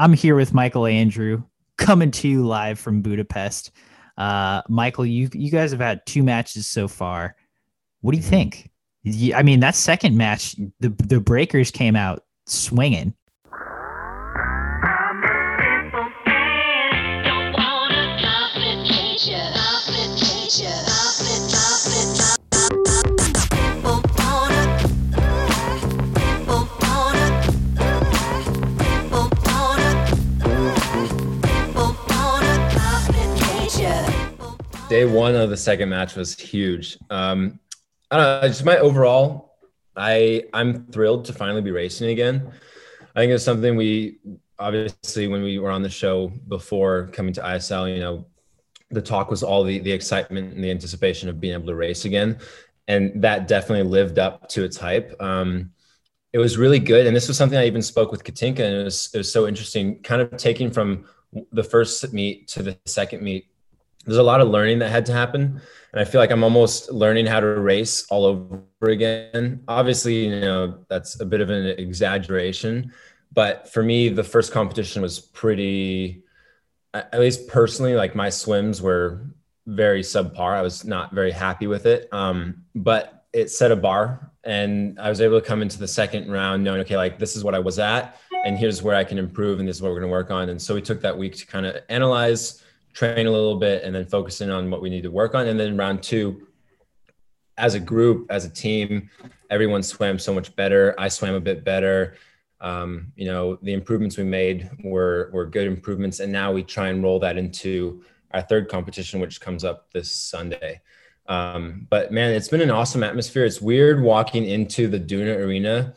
I'm here with Michael Andrew, coming to you live from Budapest. Michael, you guys have had two matches so far. What do you think? I mean, that second match, the Breakers came out swinging. Day one of the second match was huge. I don't know, just my overall, I'm thrilled to finally be racing again. I think it's something we, obviously when we were on the show before coming to ISL, you know, the talk was all the excitement and the anticipation of being able to race again. And that definitely lived up to its hype. It was really good. And this was something I even spoke with Katinka, and it was so interesting, kind of taking from the first meet to the second meet. There's a lot of learning that had to happen. And I feel like I'm almost learning how to race all over again. Obviously, you know, that's a bit of an exaggeration, but for me, the first competition was pretty, at least personally, like my swims were very subpar. I was not very happy with it, but it set a bar, and I was able to come into the second round knowing, okay, like this is what I was at, and here's where I can improve, and this is what we're going to work on. And so we took that week to kind of analyze, train a little bit, and then focus in on what we need to work on. And then round two, as a group, as a team, everyone swam so much better. I swam a bit better. You know, the improvements we made were good improvements. And now we try and roll that into our third competition, which comes up this Sunday. But man, it's been an awesome atmosphere. It's weird walking into the Duna Arena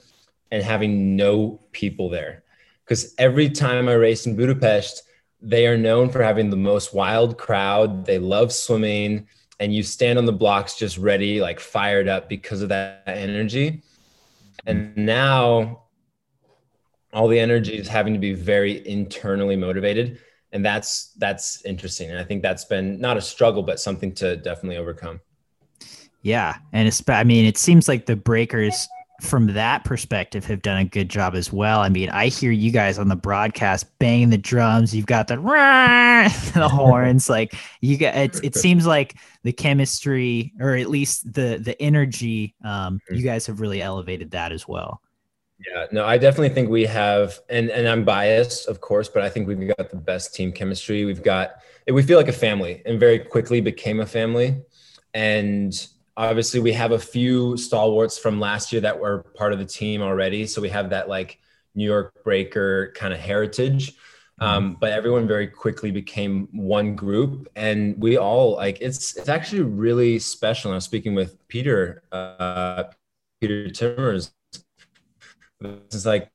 and having no people there, because every time I race in Budapest, they are known for having the most wild crowd. They love swimming, and you stand on the blocks just ready, like fired up because of that energy. And now all the energy is having to be very internally motivated. And that's interesting. And I think that's been not a struggle, but something to definitely overcome. Yeah. And it's, I mean, it seems like the Breakers from that perspective have done a good job as well. I mean, I hear you guys on the broadcast banging the drums. You've got the rah, the horns, like you get, it seems like the chemistry, or at least the energy, you guys have really elevated that as well. Yeah, no, I definitely think we have, and I'm biased, of course, but I think we've got the best team chemistry. We feel like a family, and very quickly became a family. And obviously, we have a few stalwarts from last year that were part of the team already. So we have that like New York Breaker kind of heritage. But everyone very quickly became one group. And we all like, it's actually really special. And I was speaking with Peter Timmers. It's like,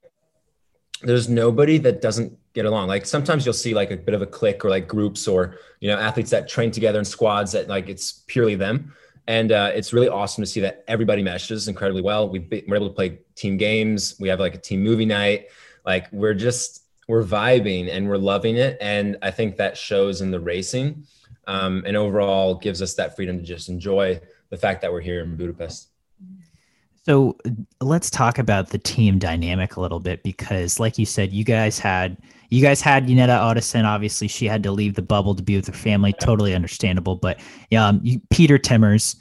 there's nobody that doesn't get along. Like sometimes you'll see like a bit of a clique, or like groups, or, you know, athletes that train together in squads that like it's purely them. And it's really awesome to see that everybody meshes incredibly well. We're able to play team games. We have like a team movie night. Like we're vibing and we're loving it. And I think that shows in the racing, and overall gives us that freedom to just enjoy the fact that we're here in Budapest. So let's talk about the team dynamic a little bit, because like you said, you guys had Uneta Odison. Obviously, she had to leave the bubble to be with her family. Totally understandable. But Peter Timmers,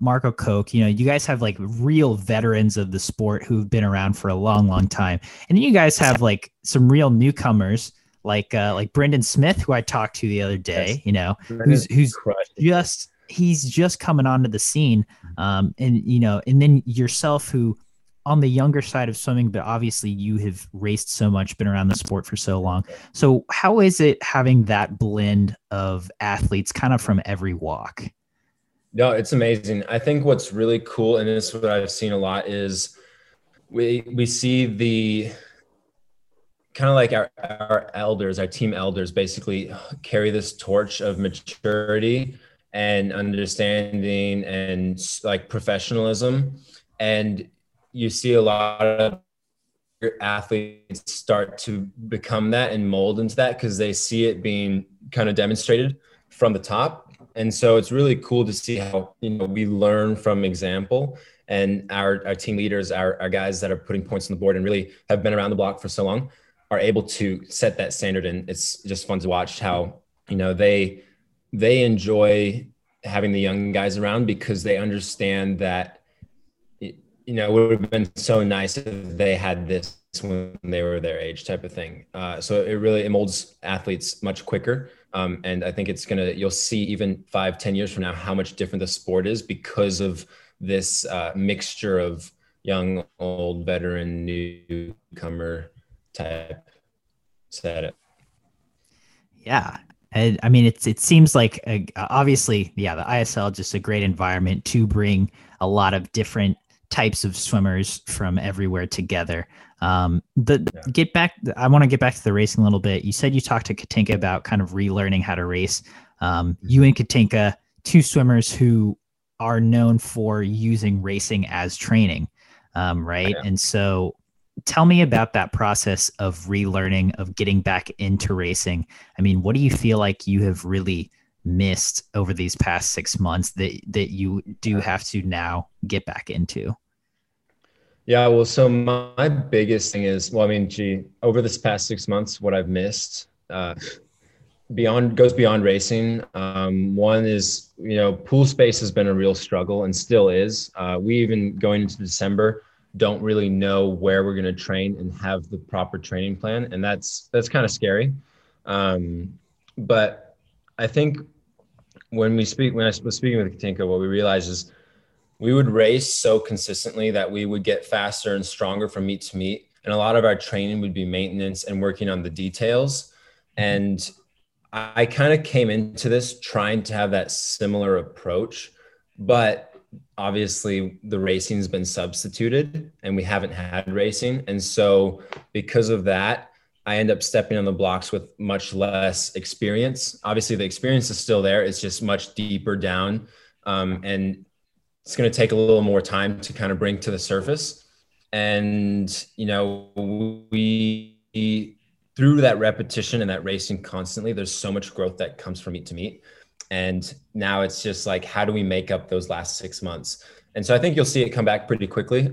Marco Koch, you know, you guys have like real veterans of the sport who've been around for a long, long time. And then you guys have like some real newcomers, like Brendan Smith, who I talked to the other day. You know, he's just coming onto the scene, and you know, and then yourself, who, on the younger side of swimming, but obviously you have raced so much, been around the sport for so long. So how is it having that blend of athletes kind of from every walk? No, it's amazing. I think what's really cool, and this is what I've seen a lot, is we see the kind of like our elders, our team elders, basically carry this torch of maturity and understanding and like professionalism. And you see a lot of athletes start to become that and mold into that, because they see it being kind of demonstrated from the top. And so it's really cool to see how, you know, we learn from example, and our team leaders, our guys that are putting points on the board and really have been around the block for so long, are able to set that standard. And it's just fun to watch how, you know, they enjoy having the young guys around because they understand that, you know, it would have been so nice if they had this when they were their age type of thing. So it really molds athletes much quicker. And I think it's going to, you'll see even 5-10 years from now, how much different the sport is because of this mixture of young, old, veteran, newcomer type setup. Yeah. I mean, it seems like obviously, yeah, the ISL is just a great environment to bring a lot of different types of swimmers from everywhere together. I want to get back to the racing a little bit. You said you talked to Katinka about kind of relearning how to race. You and Katinka, two swimmers who are known for using racing as training, right? Yeah. And so tell me about that process of relearning, of getting back into racing. I mean, what do you feel like you have really missed over these past 6 months that you do have to now get back into? Yeah, well, so my biggest thing is, well, I mean, over this past 6 months, what I've missed goes beyond racing. One is, you know, pool space has been a real struggle and still is. We even going into December don't really know where we're going to train and have the proper training plan, and that's kind of scary. But I think when I was speaking with Katinka, what we realized is we would race so consistently that we would get faster and stronger from meet to meet. And a lot of our training would be maintenance and working on the details. And I kind of came into this trying to have that similar approach, but obviously the racing has been substituted and we haven't had racing. And so because of that, I end up stepping on the blocks with much less experience. Obviously the experience is still there. It's just much deeper down. And it's going to take a little more time to kind of bring to the surface. And, you know, we through that repetition and that racing constantly, there's so much growth that comes from meet to meet. And now it's just like, how do we make up those last 6 months? And so I think you'll see it come back pretty quickly.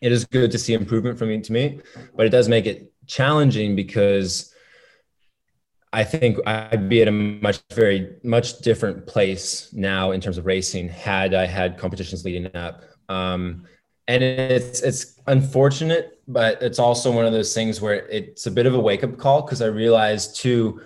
It is good to see improvement from meet to meet, but it does make it challenging because I think I'd be at a very much different place now in terms of racing had I had competitions leading up. And it's unfortunate, but it's also one of those things where it's a bit of a wake-up call because I realized too,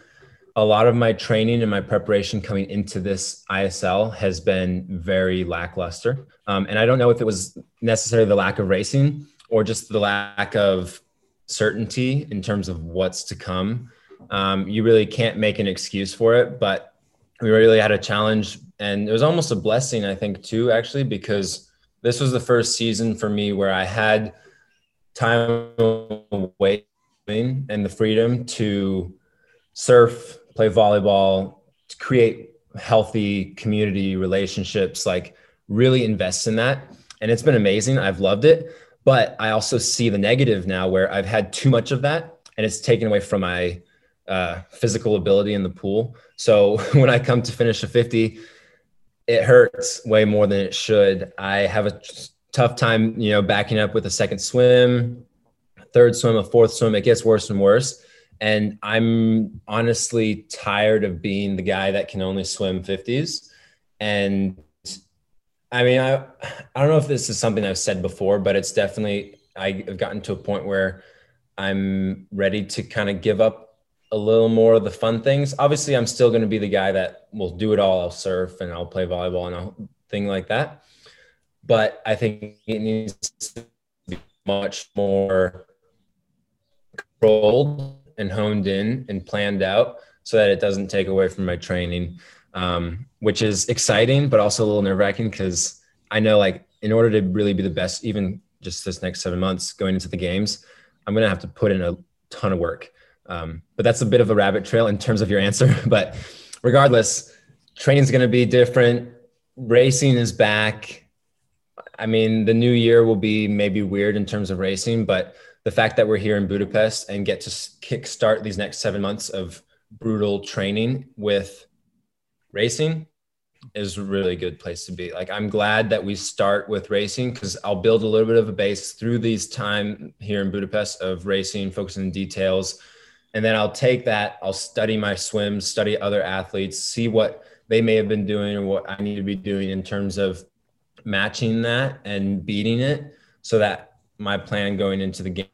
a lot of my training and my preparation coming into this ISL has been very lackluster. And I don't know if it was necessarily the lack of racing or just the lack of certainty in terms of what's to come. You really can't make an excuse for it, but we really had a challenge and it was almost a blessing, I think, too, actually, because this was the first season for me where I had time away and the freedom to surf, play volleyball, to create healthy community relationships, like really invest in that. And it's been amazing. I've loved it, but I also see the negative now where I've had too much of that and it's taken away from my physical ability in the pool. So when I come to finish a 50, it hurts way more than it should. I have a tough time, you know, backing up with a second swim, third swim, a fourth swim. It gets worse and worse. And I'm honestly tired of being the guy that can only swim 50s. And I mean, I don't know if this is something I've said before, but it's definitely, I've gotten to a point where I'm ready to kind of give up a little more of the fun things. Obviously, I'm still going to be the guy that will do it all. I'll surf and I'll play volleyball and I'll thing like that. But I think it needs to be much more controlled and honed in and planned out so that it doesn't take away from my training, which is exciting, but also a little nerve-wracking because I know, like, in order to really be the best, even just this next 7 months going into the games, I'm going to have to put in a ton of work. But that's a bit of a rabbit trail in terms of your answer. But regardless, training is going to be different. Racing is back. I mean, the new year will be maybe weird in terms of racing, but the fact that we're here in Budapest and get to kickstart these next 7 months of brutal training with racing is a really good place to be. Like, I'm glad that we start with racing, because I'll build a little bit of a base through these time here in Budapest of racing, focusing on details. And then I'll take that, I'll study my swims, study other athletes, see what they may have been doing or what I need to be doing in terms of matching that and beating it, so that my plan going into the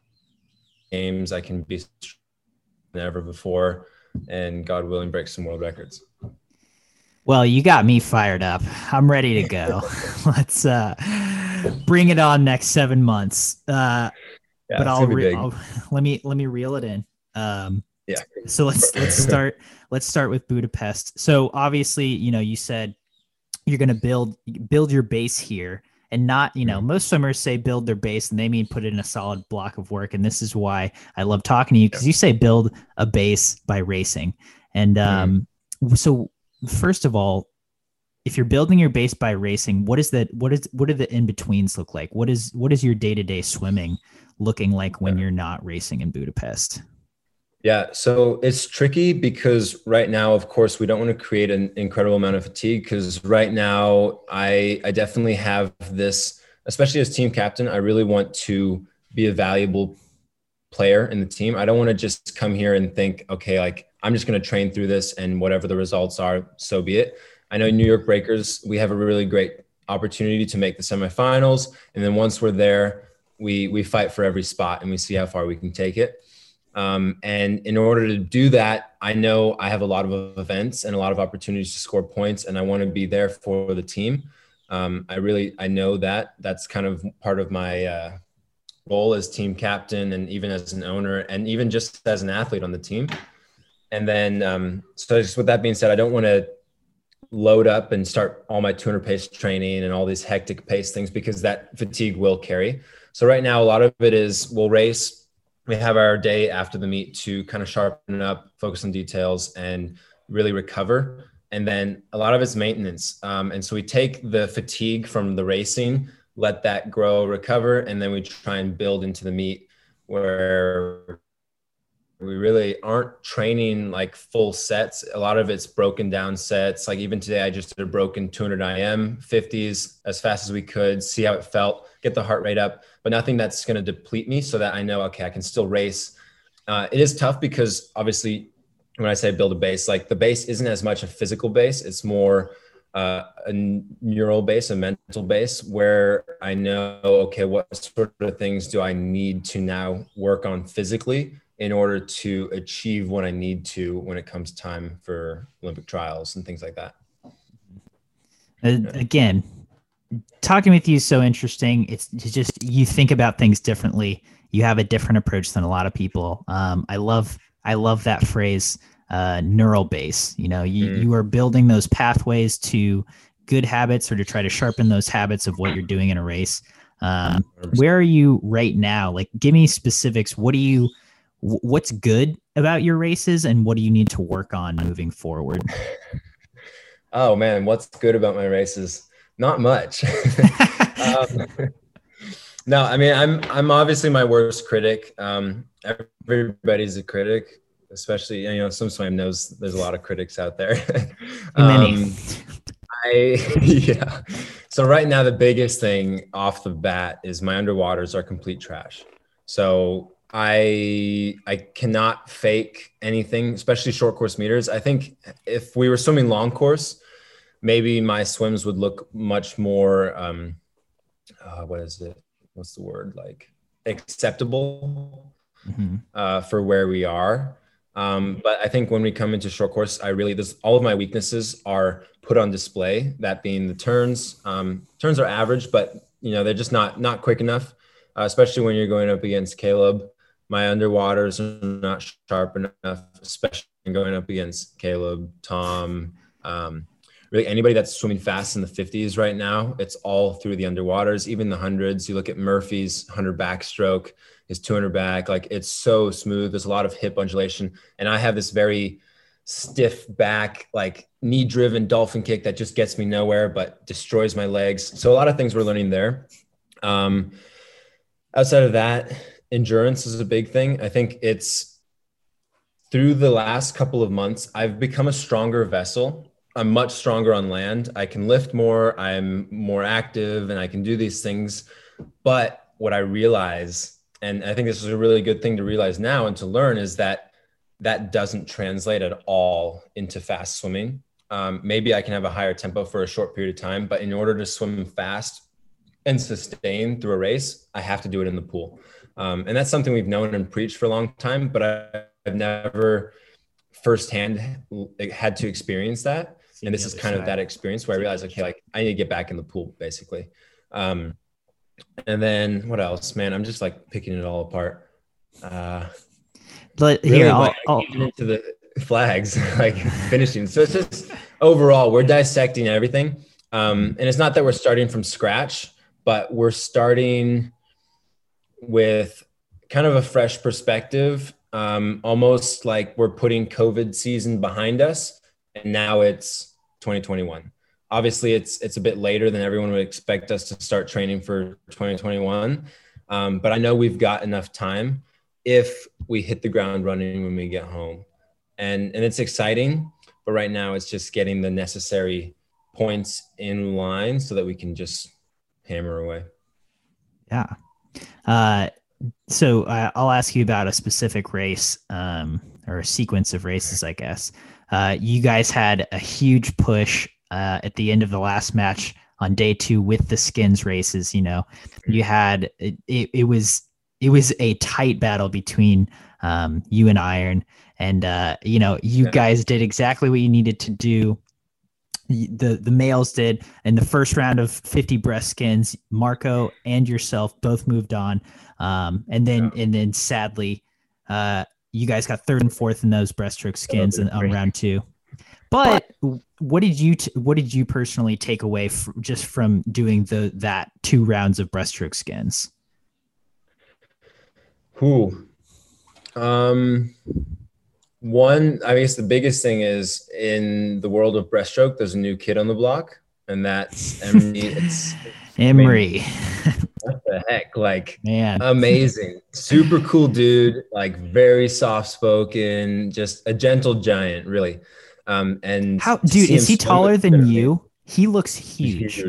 games, I can be stronger than ever before, and God willing, break some world records. Well, you got me fired up. I'm ready to go. Let's bring it on next 7 months. Yeah, but let me reel it in. Yeah. So let's start with Budapest. So obviously, you know, you said you're going to build your base here, and not, you know, most swimmers say build their base and they mean put in a solid block of work. And this is why I love talking to you, because you say build a base by racing. And so first of all, if you're building your base by racing, what do the in-betweens look like? What is your day-to-day swimming looking like when you're not racing in Budapest? Yeah, so it's tricky because right now, of course, we don't want to create an incredible amount of fatigue, because right now I definitely have this, especially as team captain, I really want to be a valuable player in the team. I don't want to just come here and think, okay, like, I'm just going to train through this and whatever the results are, so be it. I know New York Breakers, we have a really great opportunity to make the semifinals. And then once we're there, we fight for every spot and we see how far we can take it. And in order to do that, I know I have a lot of events and a lot of opportunities to score points, and I want to be there for the team. I know that that's kind of part of my role as team captain, and even as an owner, and even just as an athlete on the team. And then, so just with that being said, I don't want to load up and start all my 200 pace training and all these hectic pace things, because that fatigue will carry. So right now, a lot of it is we'll race. We have our day after the meet to kind of sharpen up, focus on details, and really recover. And then a lot of it's maintenance. And so we take the fatigue from the racing, let that grow, recover, and then we try and build into the meet where we really aren't training like full sets. A lot of it's broken down sets. Like even today, I just did a broken 200 IM 50s as fast as we could, see how it felt, get the heart rate up, but nothing that's going to deplete me, so that I know, okay, I can still race. It is tough because obviously when I say build a base, like the base isn't as much a physical base. It's more a neural base, a mental base, where I know, okay, what sort of things do I need to now work on physically in order to achieve what I need to when it comes time for Olympic trials and things like that. Again, talking with you is so interesting. It's just, you think about things differently. You have a different approach than a lot of people. I love that phrase, neural base. You know, you are building those pathways to good habits, or to try to sharpen those habits of what you're doing in a race. Where are you right now? Like, give me specifics. What's good about your races, and what do you need to work on moving forward? Oh man, what's good about my races? Not much. No, I mean, I'm obviously my worst critic. Everybody's a critic, especially, you know, SwimSwam knows there's a lot of critics out there. Many. Yeah. So right now, the biggest thing off the bat is my underwaters are complete trash. So I cannot fake anything, especially short course meters. I think if we were swimming long course, maybe my swims would look much more, what's the word? Like acceptable, for where we are. But I think when we come into short course, all of my weaknesses are put on display. That being the turns. Turns are average, but you know, they're just not quick enough, especially when you're going up against Caleb. My underwaters are not sharp enough, especially going up against Caleb, Tom, really anybody that's swimming fast in the 50s right now. It's all through the underwaters, even the hundreds. You look at Murphy's 100 backstroke, his 200 back, like it's so smooth. There's a lot of hip undulation. And I have this very stiff back, like knee-driven dolphin kick that just gets me nowhere but destroys my legs. So a lot of things we're learning there. Outside of that, endurance is a big thing. I think it's through the last couple of months, I've become a stronger vessel. I'm much stronger on land. I can lift more, I'm more active, and I can do these things. But what I realize, and I think this is a really good thing to realize now and to learn, is that that doesn't translate at all into fast swimming. Maybe I can have a higher tempo for a short period of time, but in order to swim fast and sustain through a race, I have to do it in the pool. And that's something we've known and preached for a long time, but I've never firsthand had to experience that. And this is kind of that experience where I realized, okay, like I need to get back in the pool basically. And then what else, man, I'm just like picking it all apart. But here, I'll get into the flags, like finishing. So it's just overall, we're dissecting everything. And it's not that we're starting from scratch, but we're starting with kind of a fresh perspective. Almost like we're putting COVID season behind us, and now it's 2021. Obviously, it's a bit later than everyone would expect us to start training for 2021, but I know we've got enough time if we hit the ground running when we get home, and it's exciting. But right now, it's just getting the necessary points in line so that we can just hammer away. Yeah. So I'll ask you about a specific race, or a sequence of races, I guess. You guys had a huge push at the end of the last match on day two with the skins races. You know, you had it was a tight battle between you and Iron, and you know, you guys did exactly what you needed to do. The males did in the first round of 50 breast skins. Marco and yourself both moved on, and then sadly, you guys got third and fourth in those breaststroke skins on round two. But what did you personally take away just from doing that two rounds of breaststroke skins? One, I guess the biggest thing is in the world of breaststroke, there's a new kid on the block, and that's Emory. Emory. What the heck? Like, man. Amazing, super cool dude, like very soft spoken, just a gentle giant, really. And how, dude, is he taller than you? He looks huge.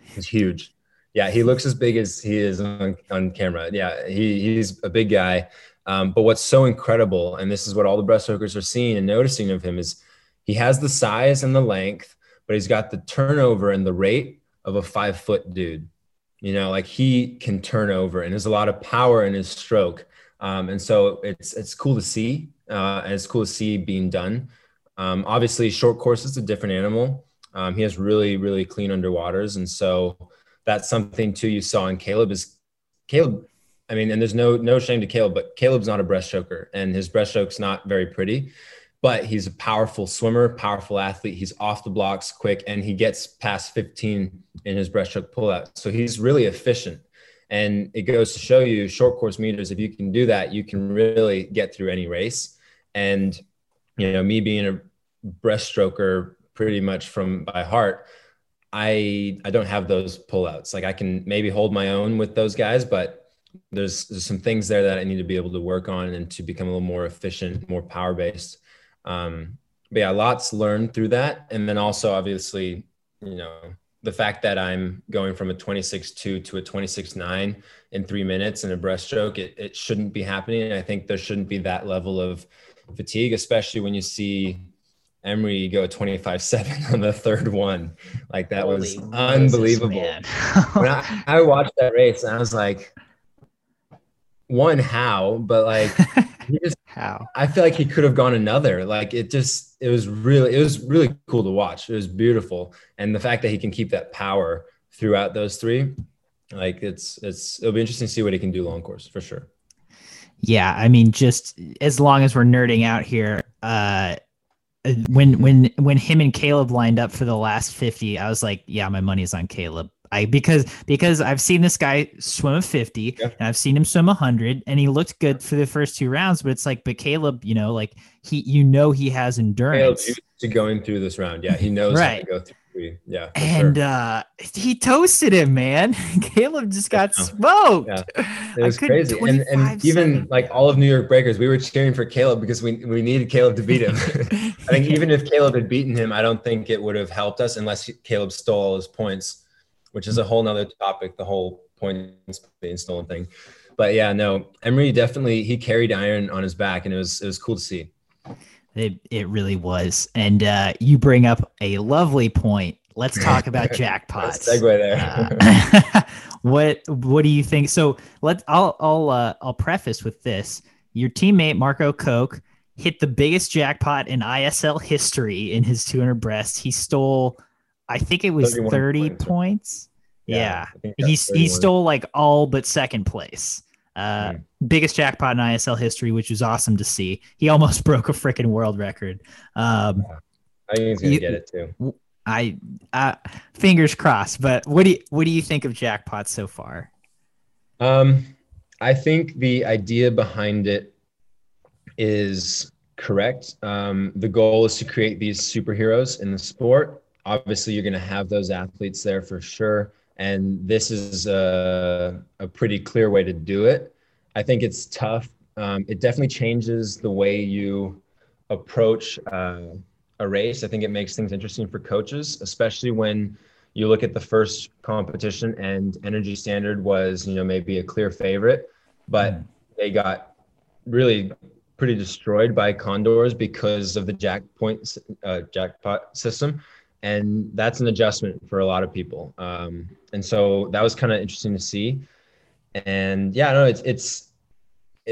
He's huge. Yeah, he looks as big as he is on camera. Yeah, he's a big guy. But what's so incredible, and this is what all the breaststrokers are seeing and noticing of him, is he has the size and the length, but he's got the turnover and the rate of a 5-foot dude. You know, like he can turn over, and there's a lot of power in his stroke. And so it's cool to see, and it's cool to see being done. Obviously, short course is a different animal. He has really, really clean underwaters. And so that's something too you saw in Caleb is Caleb. I mean, and there's no shame to Caleb, but Caleb's not a breaststroker, and his breaststroke's not very pretty, but he's a powerful swimmer, powerful athlete. He's off the blocks quick, and he gets past 15 in his breaststroke pullout. So he's really efficient, and it goes to show you short course meters. If you can do that, you can really get through any race. And, you know, me being a breaststroker pretty much by heart, I don't have those pullouts. Like I can maybe hold my own with those guys, but there's some things there that I need to be able to work on and to become a little more efficient, more power-based. But yeah, lots learned through that. And then also obviously, you know, the fact that I'm going from a 26.2 to a 26.9 in 3 minutes in a breaststroke, it shouldn't be happening. And I think there shouldn't be that level of fatigue, especially when you see Emory go 25.7 on the third one. Like that was unbelievable. When I watched that race and I was like, one, how, but like he just, how I feel like he could have gone another. Like it was really cool to watch. It was beautiful. And the fact that he can keep that power throughout those three, like it'll be interesting to see what he can do long course for sure. Yeah. I mean, just as long as we're nerding out here, when him and Caleb lined up for the last 50, I was like, yeah, my money's on Caleb. Because I've seen this guy swim a 50, yeah, and I've seen him swim 100, and he looked good for the first two rounds, but it's like, but Caleb, you know, like he has endurance. Caleb, going through this round. Yeah. He knows right. How to go through. Yeah. And sure. He toasted him, man. Caleb just got smoked. Yeah. It was crazy. And even like all of New York Breakers, we were cheering for Caleb because we needed Caleb to beat him. I think even if Caleb had beaten him, I don't think it would have helped us unless Caleb stole all his points, which is a whole nother topic, the whole points being stolen thing. But yeah, no, Emory definitely, he carried iron on his back, and it was cool to see. It really was. And you bring up a lovely point. Let's talk about jackpots. Segue there. What do you think? So I'll preface with this. Your teammate Marco Koch hit the biggest jackpot in ISL history in his 200 breast. He stole, I think it was 30 points. Yeah. He stole like all but second place. Biggest jackpot in ISL history, which was awesome to see. He almost broke a freaking world record. I think he's gonna get it too. I fingers crossed. But what do you think of jackpots so far? I think the idea behind it is correct. The goal is to create these superheroes in the sport. Obviously, you're gonna have those athletes there for sure. And this is a pretty clear way to do it. I think it's tough. It definitely changes the way you approach a race. I think it makes things interesting for coaches, especially when you look at the first competition and Energy Standard was, maybe a clear favorite, but they got really pretty destroyed by Condors because of the jackpot system. And that's an adjustment for a lot of people. And so that was kind of interesting to see. And yeah, no, it's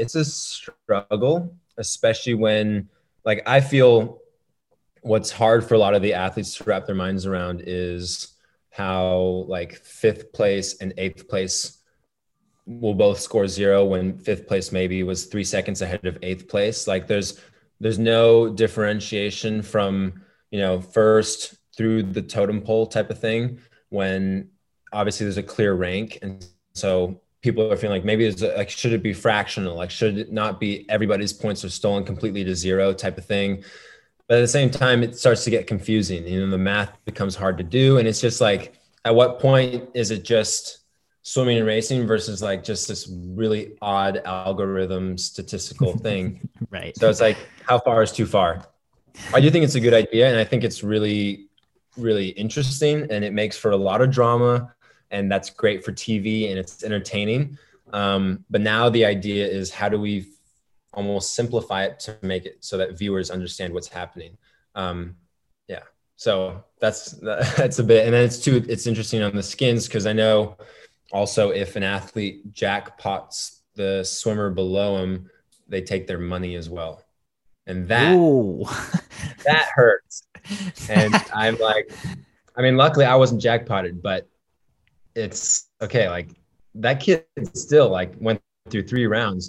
a struggle, especially when, like, I feel what's hard for a lot of the athletes to wrap their minds around is how like 5th place and 8th place will both score 0 when 5th place maybe was 3 seconds ahead of 8th place. Like there's no differentiation from, first through the totem pole type of thing, when obviously there's a clear rank. And so people are feeling like maybe it's like, should it be fractional? Like, should it not be everybody's points are stolen completely to 0 type of thing? But at the same time, it starts to get confusing. The math becomes hard to do. And it's just like, at what point is it just swimming and racing versus like just this really odd algorithm statistical thing? Right. So it's like, how far is too far? I do think it's a good idea. And I think it's really interesting, and it makes for a lot of drama, and that's great for TV, and it's entertaining. But now the idea is, how do we almost simplify it to make it so that viewers understand what's happening? Yeah. So that's a bit, and then it's interesting on the skins, because I know also if an athlete jackpots the swimmer below him, they take their money as well. And that hurts. And I'm like, I mean, luckily I wasn't jackpotted, but it's okay. Like that kid still like went through 2 rounds,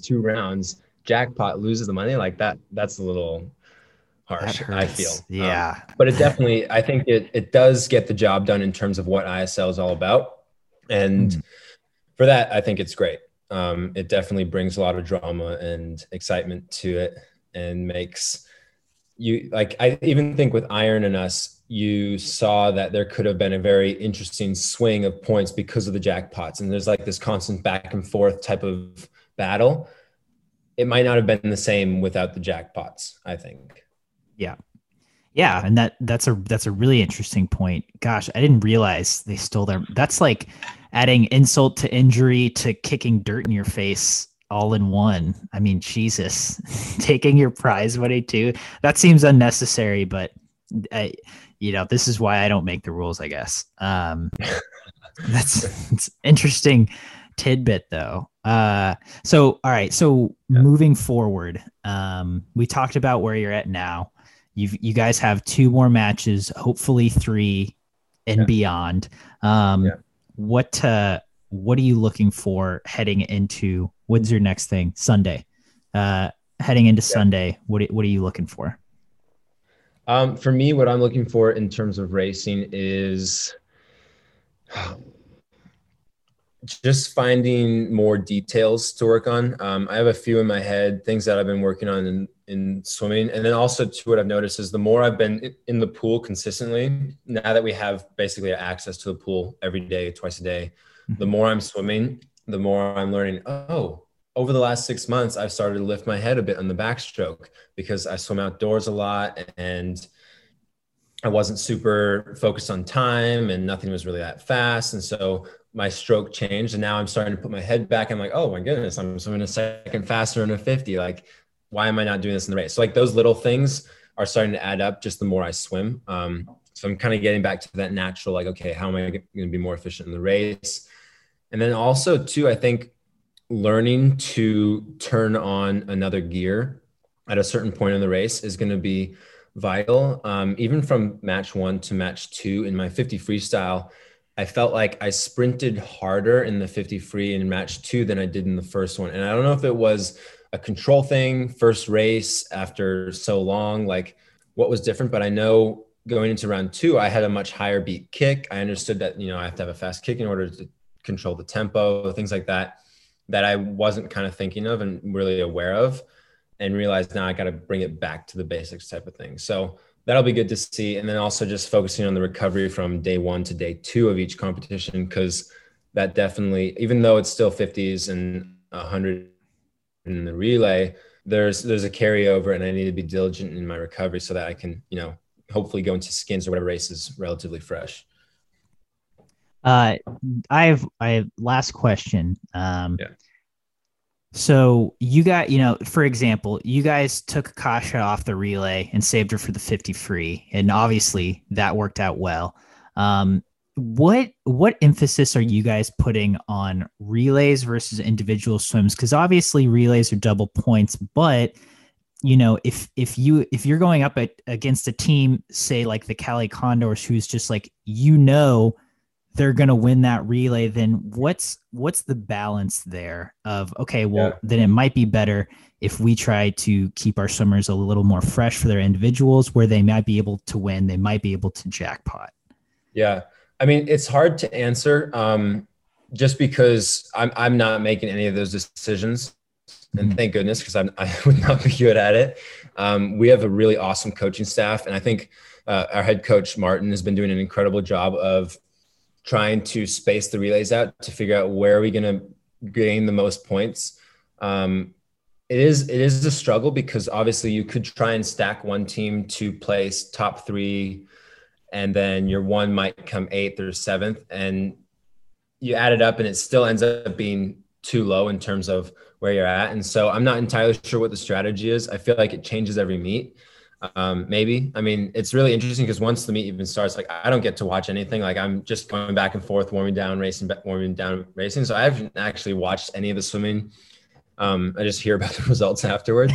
jackpot, loses the money. Like that's a little harsh, I feel. Yeah. But it definitely, I think it does get the job done in terms of what ISL is all about. And for that, I think it's great. It definitely brings a lot of drama and excitement to it, and makes you like, I even think with iron and us, you saw that there could have been a very interesting swing of points because of the jackpots. And there's like this constant back and forth type of battle. It might not have been the same without the jackpots, I think. Yeah. Yeah. And that's a really interesting point. Gosh, I didn't realize they stole their, that's like adding insult to injury to kicking dirt in your face all in one. I mean, Jesus, taking your prize money too. That seems unnecessary, but this is why I don't make the rules, I guess. That's it's interesting tidbit though. So, all right. So moving forward, we talked about where you're at now. You guys have 2 more matches, hopefully 3 and beyond. What are you looking for heading into, when's your next thing? Sunday. Heading into Sunday, what are you looking for? For me, what I'm looking for in terms of racing is Just finding more details to work on. I have a few in my head, things that I've been working on in swimming. And then also to what I've noticed is the more I've been in the pool consistently, now that we have basically access to the pool every day, twice a day, the more I'm swimming, the more I'm learning, oh, over the last 6 months, I've started to lift my head a bit on the backstroke because I swim outdoors a lot and I wasn't super focused on time and nothing was really that fast. And so my stroke changed and now I'm starting to put my head back. I'm like, oh my goodness, I'm swimming a second faster than a 50. Like, why am I not doing this in the race? So like those little things are starting to add up just the more I swim. So I'm kind of getting back to that natural, like, okay, how am I going to be more efficient in the race? And then also too, I think learning to turn on another gear at a certain point in the race is going to be vital. Even from match one to match two in my 50 freestyle, I felt like I sprinted harder in the 50 free in match two than I did in the first one. And I don't know if it was a control thing, first race after so long, like what was different, but I know going into round two, I had a much higher beat kick. I understood that, you know, I have to have a fast kick in order to control the tempo, things like that, that I wasn't kind of thinking of and really aware of, and realized now I got to bring it back to the basics type of thing. So that'll be good to see. And then also just focusing on the recovery from day one to day two of each competition, because that definitely, even though it's still 50s and 100 in the relay, there's a carryover and I need to be diligent in my recovery so that I can, you know, hopefully go into skins or whatever race is relatively fresh. I have last question. Yeah. So you got, you know, for example, you guys took Kasha off the relay and saved her for the 50 free. And obviously that worked out well. What emphasis are you guys putting on relays versus individual swims? Cause obviously relays are double points, but you know, if you're going up against a team, say like the Cali Condors, who's just like, you know, they're going to win that relay, then what's the balance there of, okay, well, yeah, then it might be better if we try to keep our swimmers a little more fresh for their individuals where they might be able to win. They might be able to jackpot. Yeah. I mean, it's hard to answer just because I'm not making any of those decisions, and thank goodness, because I would not be good at it. We have a really awesome coaching staff. And I think our head coach, Martin, has been doing an incredible job of trying to space the relays out to figure out where are we going to gain the most points. It is a struggle because obviously you could try and stack one team to place top three, and then your one might come eighth or seventh, and you add it up and it still ends up being too low in terms of where you're at. And so I'm not entirely sure what the strategy is. I feel like it changes every meet. Maybe. I mean, it's really interesting because once the meet even starts, like I don't get to watch anything. Like I'm just going back and forth, warming down, racing, warming down, racing. So I haven't actually watched any of the swimming. I just hear about the results afterwards.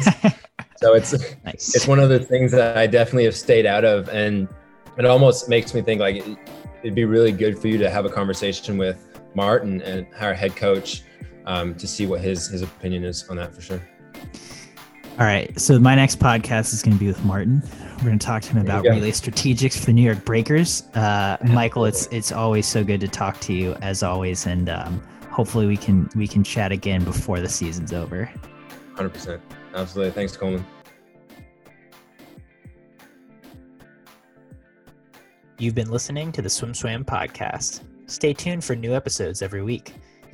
So it's nice. It's one of the things that I definitely have stayed out of, and it almost makes me think like it'd be really good for you to have a conversation with Martin and our head coach to see what his opinion is on that for sure. All right, so my next podcast is going to be with Martin. We're going to talk to him about relay strategics for the New York Breakers. Michael, it's always so good to talk to you as always, and hopefully we can chat again before the season's over. 100%, absolutely. Thanks, Coleman. You've been listening to the SwimSwam podcast. Stay tuned for new episodes every week.